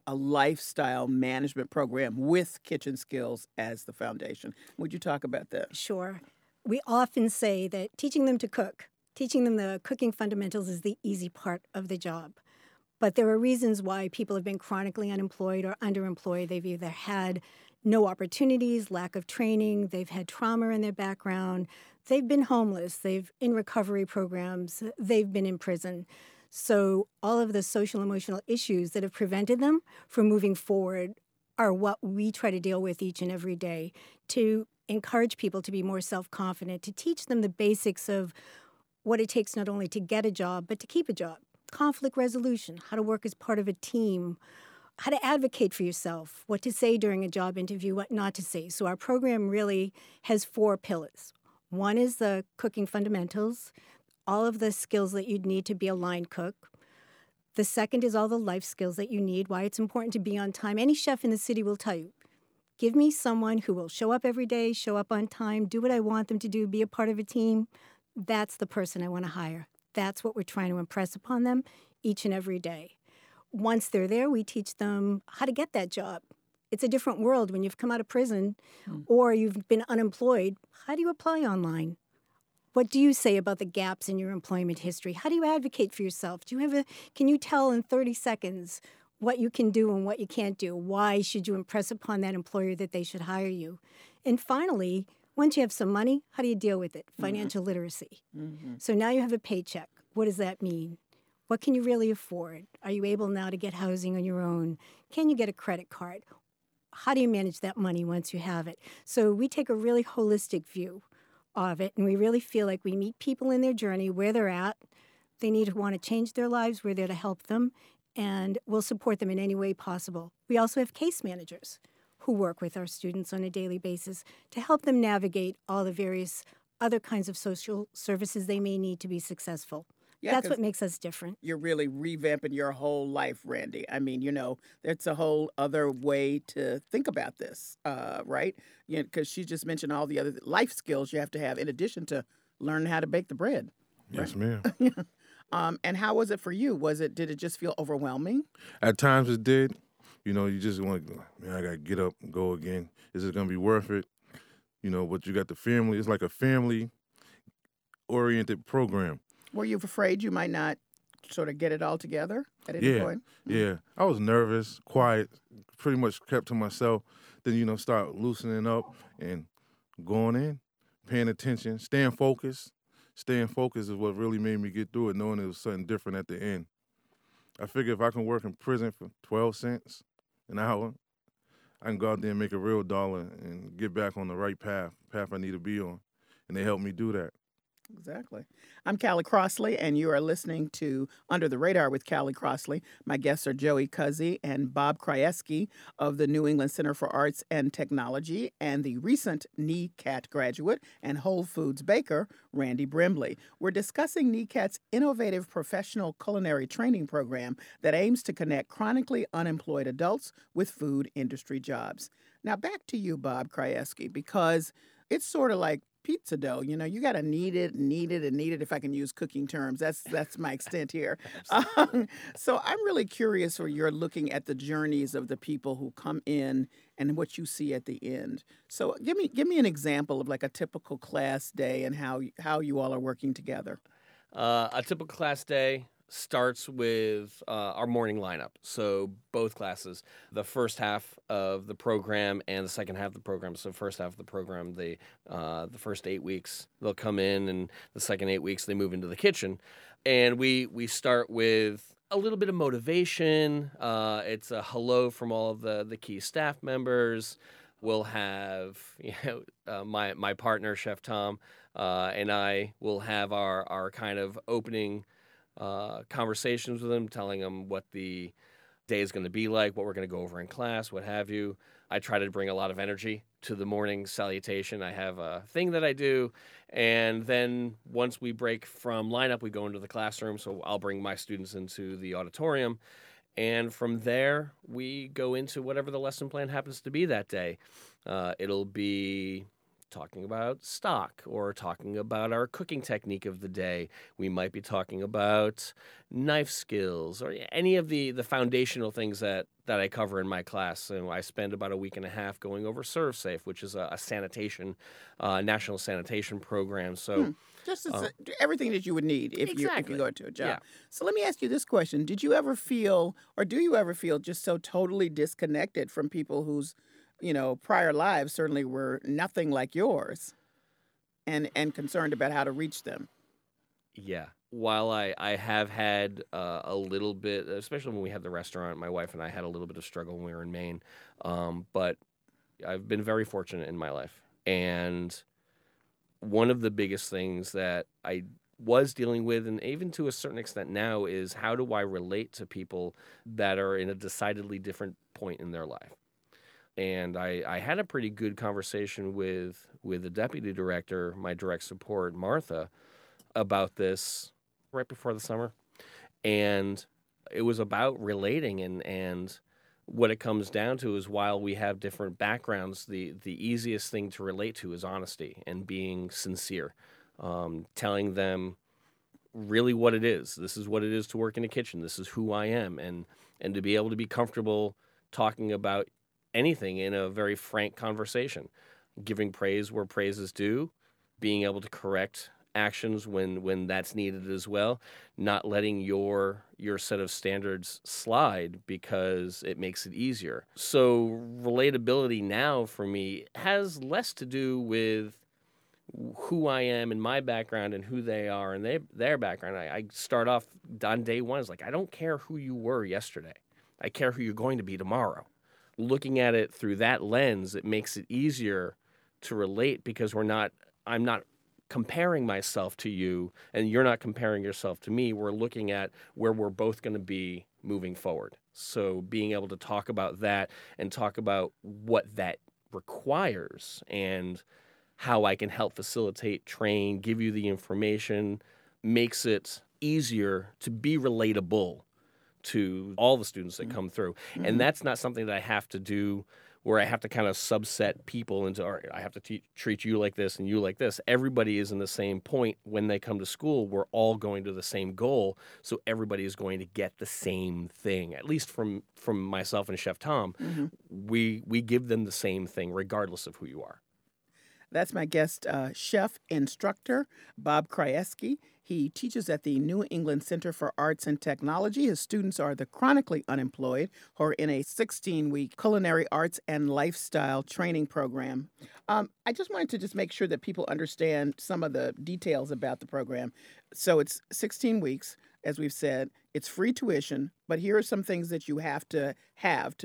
a lifestyle management program with kitchen skills as the foundation. Would you talk about that? Sure. We often say that teaching them to cook, teaching them the cooking fundamentals is the easy part of the job. But there are reasons why people have been chronically unemployed or underemployed. They've either had no opportunities, lack of training, they've had trauma in their background, they've been homeless, they've in recovery programs, they've been in prison. So all of the social emotional issues that have prevented them from moving forward are what we try to deal with each and every day to encourage people to be more self-confident, to teach them the basics of what it takes not only to get a job, but to keep a job. Conflict resolution, how to work as part of a team, how to advocate for yourself, what to say during a job interview, what not to say. So our program really has 4 pillars. One is the cooking fundamentals, all of the skills that you'd need to be a line cook. The second is all the life skills that you need, why it's important to be on time. Any chef in the city will tell you, give me someone who will show up every day, show up on time, do what I want them to do, be a part of a team. That's the person I want to hire. That's what we're trying to impress upon them each and every day. Once they're there, we teach them how to get that job. It's a different world when you've come out of prison or you've been unemployed. How do you apply online? What do you say about the gaps in your employment history? How do you advocate for yourself? Can you tell in 30 seconds what you can do and what you can't do? Why should you impress upon that employer that they should hire you? And finally, once you have some money, how do you deal with it? Financial literacy. Mm-hmm. So now you have a paycheck. What does that mean? What can you really afford? Are you able now to get housing on your own? Can you get a credit card? How do you manage that money once you have it? So we take a really holistic view of it, and we really feel like we meet people in their journey, where they're at, they need to want to change their lives, we're there to help them, and we'll support them in any way possible. We also have case managers who work with our students on a daily basis to help them navigate all the various other kinds of social services they may need to be successful. Yeah, that's what makes us different. You're really revamping your whole life, Randy. I mean, you know, that's a whole other way to think about this, right? Because she just mentioned all the other life skills you have to have in addition to learning how to bake the bread. Right? Yes, ma'am. And how was it for you? Did it just feel overwhelming? At times it did. You know, you just want to, man, I got to get up and go again. Is it going to be worth it? You know, but you got the family. It's like a family-oriented program. Were you afraid you might not sort of get it all together at any point? Yeah. I was nervous, quiet, pretty much kept to myself. Then, you know, start loosening up and going in, paying attention, staying focused. Staying focused is what really made me get through it, knowing it was something different at the end. I figure if I can work in prison for 12 cents an hour, I can go out there and make a real dollar and get back on the right path I need to be on. And they helped me do that. Exactly. I'm Callie Crossley, and you are listening to Under the Radar with Callie Crossley. My guests are Joey Cuzzi and Bob Krajewski of the New England Center for Arts and Technology and the recent NECAT graduate and Whole Foods baker, Randy Brimley. We're discussing NECAT's innovative professional culinary training program that aims to connect chronically unemployed adults with food industry jobs. Now back to you, Bob Krajewski, because it's sort of like pizza dough. You know, you got to knead it, if I can use cooking terms. That's my extent here. So I'm really curious where you're looking at the journeys of the people who come in and what you see at the end. So give me an example of like a typical class day and how you all are working together. A typical class day starts with our morning lineup. So both classes, the first half of the program and the second half of the program. So first half of the program, the first 8 weeks, they'll come in, and the second 8 weeks, they move into the kitchen. And we start with a little bit of motivation. It's a hello from all of the key staff members. We'll have, my partner, Chef Tom, and I will have our kind of opening conversations with them, telling them what the day is going to be like, what we're going to go over in class, what have you. I try to bring a lot of energy to the morning salutation. I have a thing that I do. And then once we break from lineup, we go into the classroom. So I'll bring my students into the auditorium. And from there, we go into whatever the lesson plan happens to be that day. It'll be talking about stock or talking about our cooking technique of the day. We might be talking about knife skills or any of the foundational things that I cover in my class. And I spend about a week and a half going over Serve Safe, which is a sanitation, national sanitation program. So just everything that you would need if you go into a job. Yeah. So let me ask you this question. Did you ever feel, or do you ever feel, just so totally disconnected from people whose prior lives certainly were nothing like yours and concerned about how to reach them? Yeah. While I have had a little bit, especially when we had the restaurant, my wife and I had a little bit of struggle when we were in Maine, but I've been very fortunate in my life. And one of the biggest things that I was dealing with, and even to a certain extent now, is how do I relate to people that are in a decidedly different point in their life? And I had a pretty good conversation with the deputy director, my direct support, Martha, about this right before the summer. And it was about relating. And what it comes down to is while we have different backgrounds, the easiest thing to relate to is honesty and being sincere, telling them really what it is. This is what it is to work in a kitchen. This is who I am. And to be able to be comfortable talking about anything in a very frank conversation, giving praise where praise is due, being able to correct actions when that's needed as well, not letting your set of standards slide because it makes it easier. So relatability now for me has less to do with who I am and my background and who they are and their background. I start off on day one, it's like, I don't care who you were yesterday. I care who you're going to be tomorrow. Looking at it through that lens, it makes it easier to relate because I'm not comparing myself to you and you're not comparing yourself to me. We're looking at where we're both going to be moving forward. So being able to talk about that and talk about what that requires and how I can help facilitate, train, give you the information makes it easier to be relatable to all the students that come through. Mm-hmm. And that's not something that I have to do where I have to kind of subset people into, all right, I have to treat you like this and you like this. Everybody is in the same point when they come to school. We're all going to the same goal, so everybody is going to get the same thing. At least from myself and Chef Tom, mm-hmm. we give them the same thing regardless of who you are. That's my guest, chef instructor Bob Krajewski. He teaches at the New England Center for Arts and Technology. His students are the chronically unemployed who are in a 16-week culinary arts and lifestyle training program. I just wanted to make sure that people understand some of the details about the program. So it's 16 weeks, as we've said. It's free tuition, but here are some things that you have to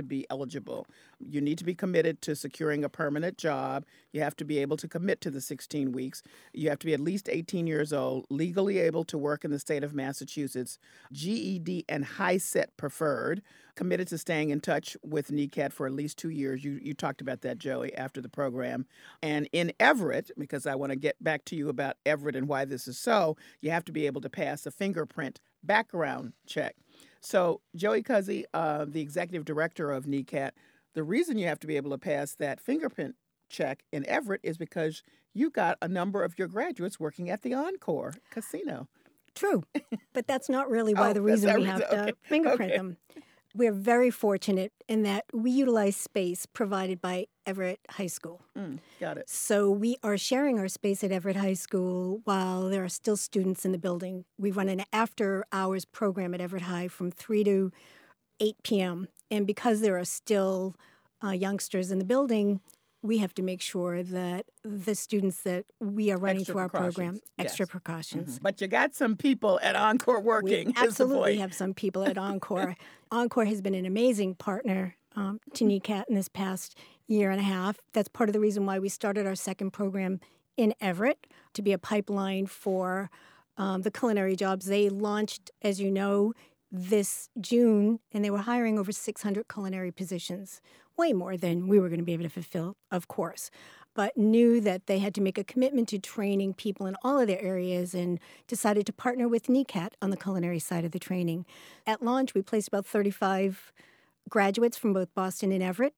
be eligible. You need to be committed to securing a permanent job. You have to be able to commit to the 16 weeks. You have to be at least 18 years old, legally able to work in the state of Massachusetts, GED and high set preferred, committed to staying in touch with NECAT for at least 2 years. You talked about that, Joey, after the program. And in Everett, because I want to get back to you about Everett and why this is so, you have to be able to pass a fingerprint background check. So Joey Cuzzi, the executive director of NECAT, the reason you have to be able to pass that fingerprint check in Everett is because you got a number of your graduates working at the Encore Casino. True, but that's not really why the reason we have to fingerprint them. We're very fortunate in that we utilize space provided by Everett High School. Got it. So we are sharing our space at Everett High School while there are still students in the building. We run an after-hours program at Everett High from 3 to 8 p.m. And because there are still youngsters in the building, we have to make sure that the students that we are running through our program, extra precautions. Mm-hmm. But you got some people at Encore working. We absolutely have some people at Encore. Encore has been an amazing partner to NECAT in this past year and a half. That's part of the reason why we started our second program in Everett, to be a pipeline for the culinary jobs. They launched, as you know, this June, and they were hiring over 600 culinary positions, way more than we were going to be able to fulfill, of course, but knew that they had to make a commitment to training people in all of their areas and decided to partner with NECAT on the culinary side of the training. At launch, we placed about 35 graduates from both Boston and Everett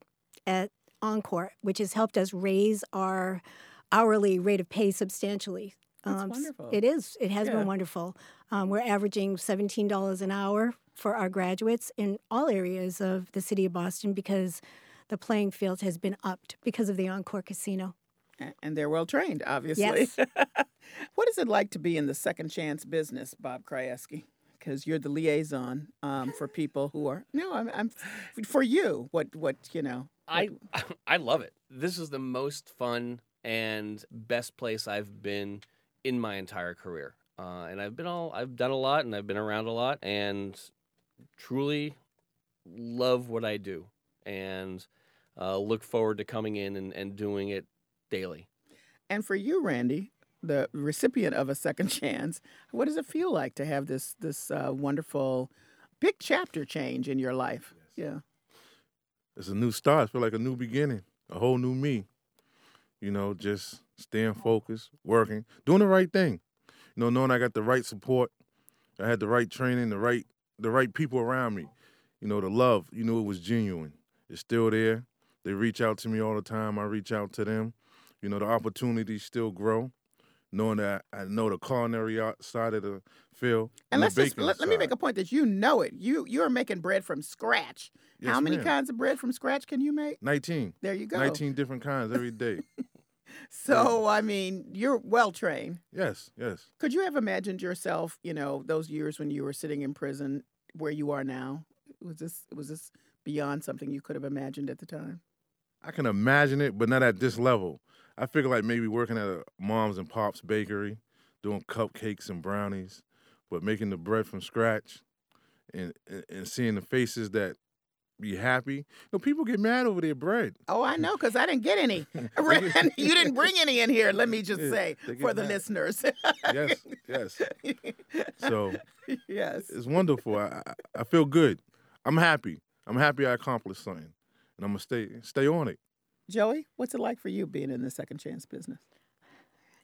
at Encore, which has helped us raise our hourly rate of pay substantially. That's wonderful. It is. It has been wonderful. We're averaging $17 an hour for our graduates in all areas of the city of Boston because the playing field has been upped because of the Encore Casino. And they're well trained, obviously. Yes. What is it like to be in the second chance business, Bob Krajewski? Because you're the liaison for people who are for you. I love it. This is the most fun and best place I've been in my entire career. And I've done a lot and I've been around a lot and truly love what I do and look forward to coming in and doing it daily. And for you, Randy, the recipient of a second chance, what does it feel like to have this wonderful big chapter change in your life? Yes. Yeah. It's a new start. I feel like a new beginning, a whole new me. Just staying focused, working, doing the right thing. Knowing I got the right support, I had the right training, the right people around me. The love, it was genuine. It's still there. They reach out to me all the time. I reach out to them. The opportunities still grow, knowing that I know the culinary side of the field. And let me make a point that you know it. You are making bread from scratch. Yes, how many kinds of bread from scratch can you make? 19. There you go. 19 different kinds every day. So, you're well-trained. Yes, yes. Could you have imagined yourself, those years when you were sitting in prison where you are now? Was this beyond something you could have imagined at the time? I can imagine it, but not at this level. I figure like maybe working at a Mom's and Pop's bakery, doing cupcakes and brownies, but making the bread from scratch and seeing the faces that be happy. You know, people get mad over their bread. Oh, I know, because I didn't get any. You didn't bring any in here, let me just say, for the listeners. Yes. So yes, it's wonderful. I feel good. I'm happy. I'm happy I accomplished something, and I'm going to stay on it. Joey, what's it like for you being in the second chance business?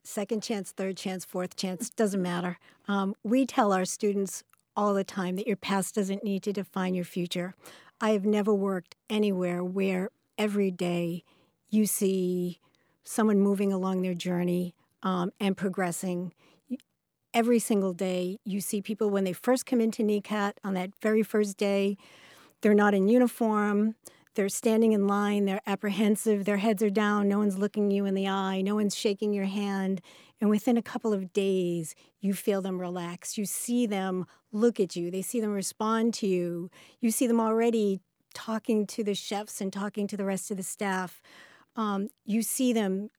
Second chance, third chance, fourth chance, doesn't matter. We tell our students all the time that your past doesn't need to define your future. I have never worked anywhere where every day you see someone moving along their journey and progressing. Every single day you see people when they first come into NECAT on that very first day, they're not in uniform, they're standing in line, they're apprehensive, their heads are down, no one's looking you in the eye, no one's shaking your hand. And within a couple of days, you feel them relax. You see them look at you. They see them respond to you. You see them already talking to the chefs and talking to the rest of the staff. You see them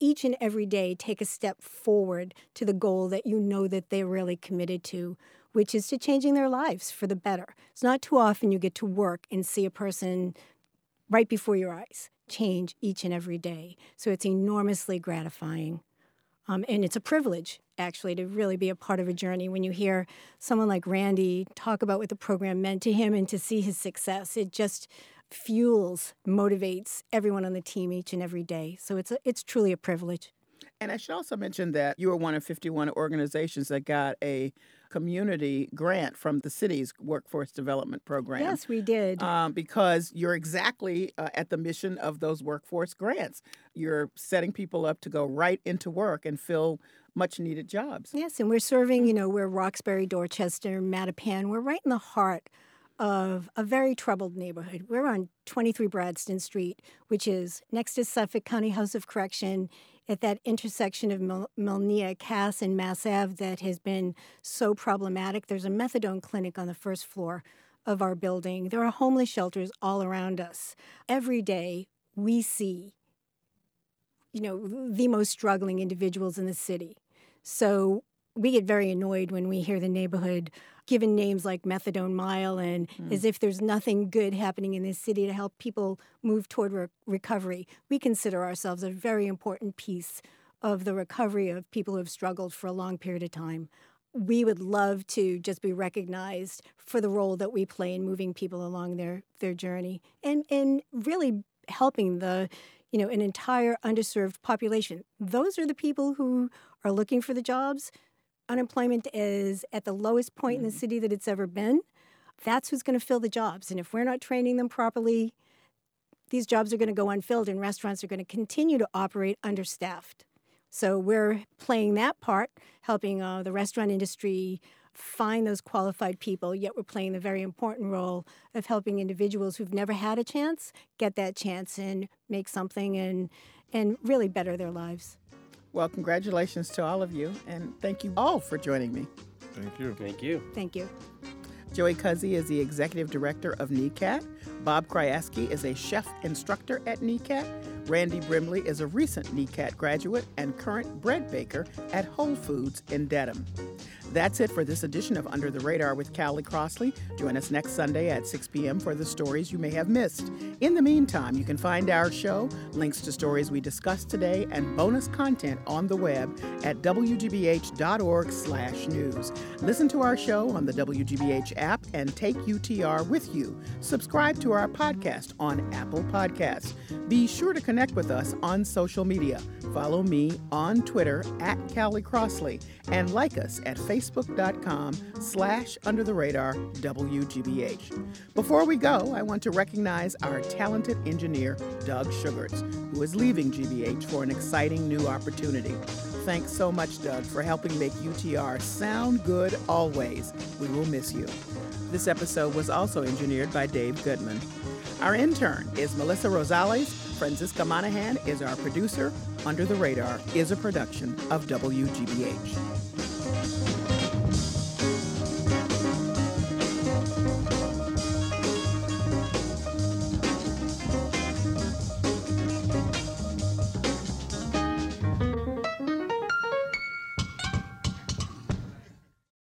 each and every day take a step forward to the goal that you know that they're really committed to, which is to changing their lives for the better. It's not too often you get to work and see a person right before your eyes change each and every day. So it's enormously gratifying. And it's a privilege, actually, to really be a part of a journey. When you hear someone like Randy talk about what the program meant to him and to see his success, it just fuels, motivates everyone on the team each and every day. So it's truly a privilege. And I should also mention that you were one of 51 organizations that got a community grant from the city's workforce development program. Yes, we did. Because you're exactly at the mission of those workforce grants. You're setting people up to go right into work and fill much-needed jobs. Yes, and we're serving, we're Roxbury, Dorchester, Mattapan. We're right in the heart of a very troubled neighborhood. We're on 23 Bradston Street, which is next to Suffolk County House of Correction, at that intersection of Milnea, Cass, and Mass Ave that has been so problematic. There's a methadone clinic on the first floor of our building. There are homeless shelters all around us. Every day we see, the most struggling individuals in the city. So we get very annoyed when we hear the neighborhood given names like Methadone Mile and as if there's nothing good happening in this city to help people move toward recovery. We consider ourselves a very important piece of the recovery of people who have struggled for a long period of time. We would love to just be recognized for the role that we play in moving people along their journey and really helping an entire underserved population. Those are the people who are looking for the jobs. Unemployment is at the lowest point in the city that it's ever been. That's who's going to fill the jobs. And if we're not training them properly, these jobs are going to go unfilled and restaurants are going to continue to operate understaffed. So we're playing that part, helping the restaurant industry find those qualified people, yet we're playing the very important role of helping individuals who've never had a chance get that chance and make something and really better their lives. Well, congratulations to all of you, and thank you all for joining me. Thank you. Thank you. Thank you. Joey Cuzzi is the Executive Director of NECAT. Bob Krajewski is a chef instructor at NECAT. Randy Brimley is a recent NECAT graduate and current bread baker at Whole Foods in Dedham. That's it for this edition of Under the Radar with Callie Crossley. Join us next Sunday at 6 p.m. for the stories you may have missed. In the meantime, you can find our show, links to stories we discussed today, and bonus content on the web at wgbh.org/news. Listen to our show on the WGBH app and take UTR with you. Subscribe to our podcast on Apple Podcasts. Be sure to connect with us on social media. Follow me on Twitter at Callie Crossley and like us at Facebook.com/Under the Radar WGBH. Before we go, I want to recognize our talented engineer, Doug Sugarts, who is leaving GBH for an exciting new opportunity. Thanks so much, Doug, for helping make UTR sound good always. We will miss you. This episode was also engineered by Dave Goodman. Our intern is Melissa Rosales. Francisca Monahan is our producer. Under the Radar is a production of WGBH.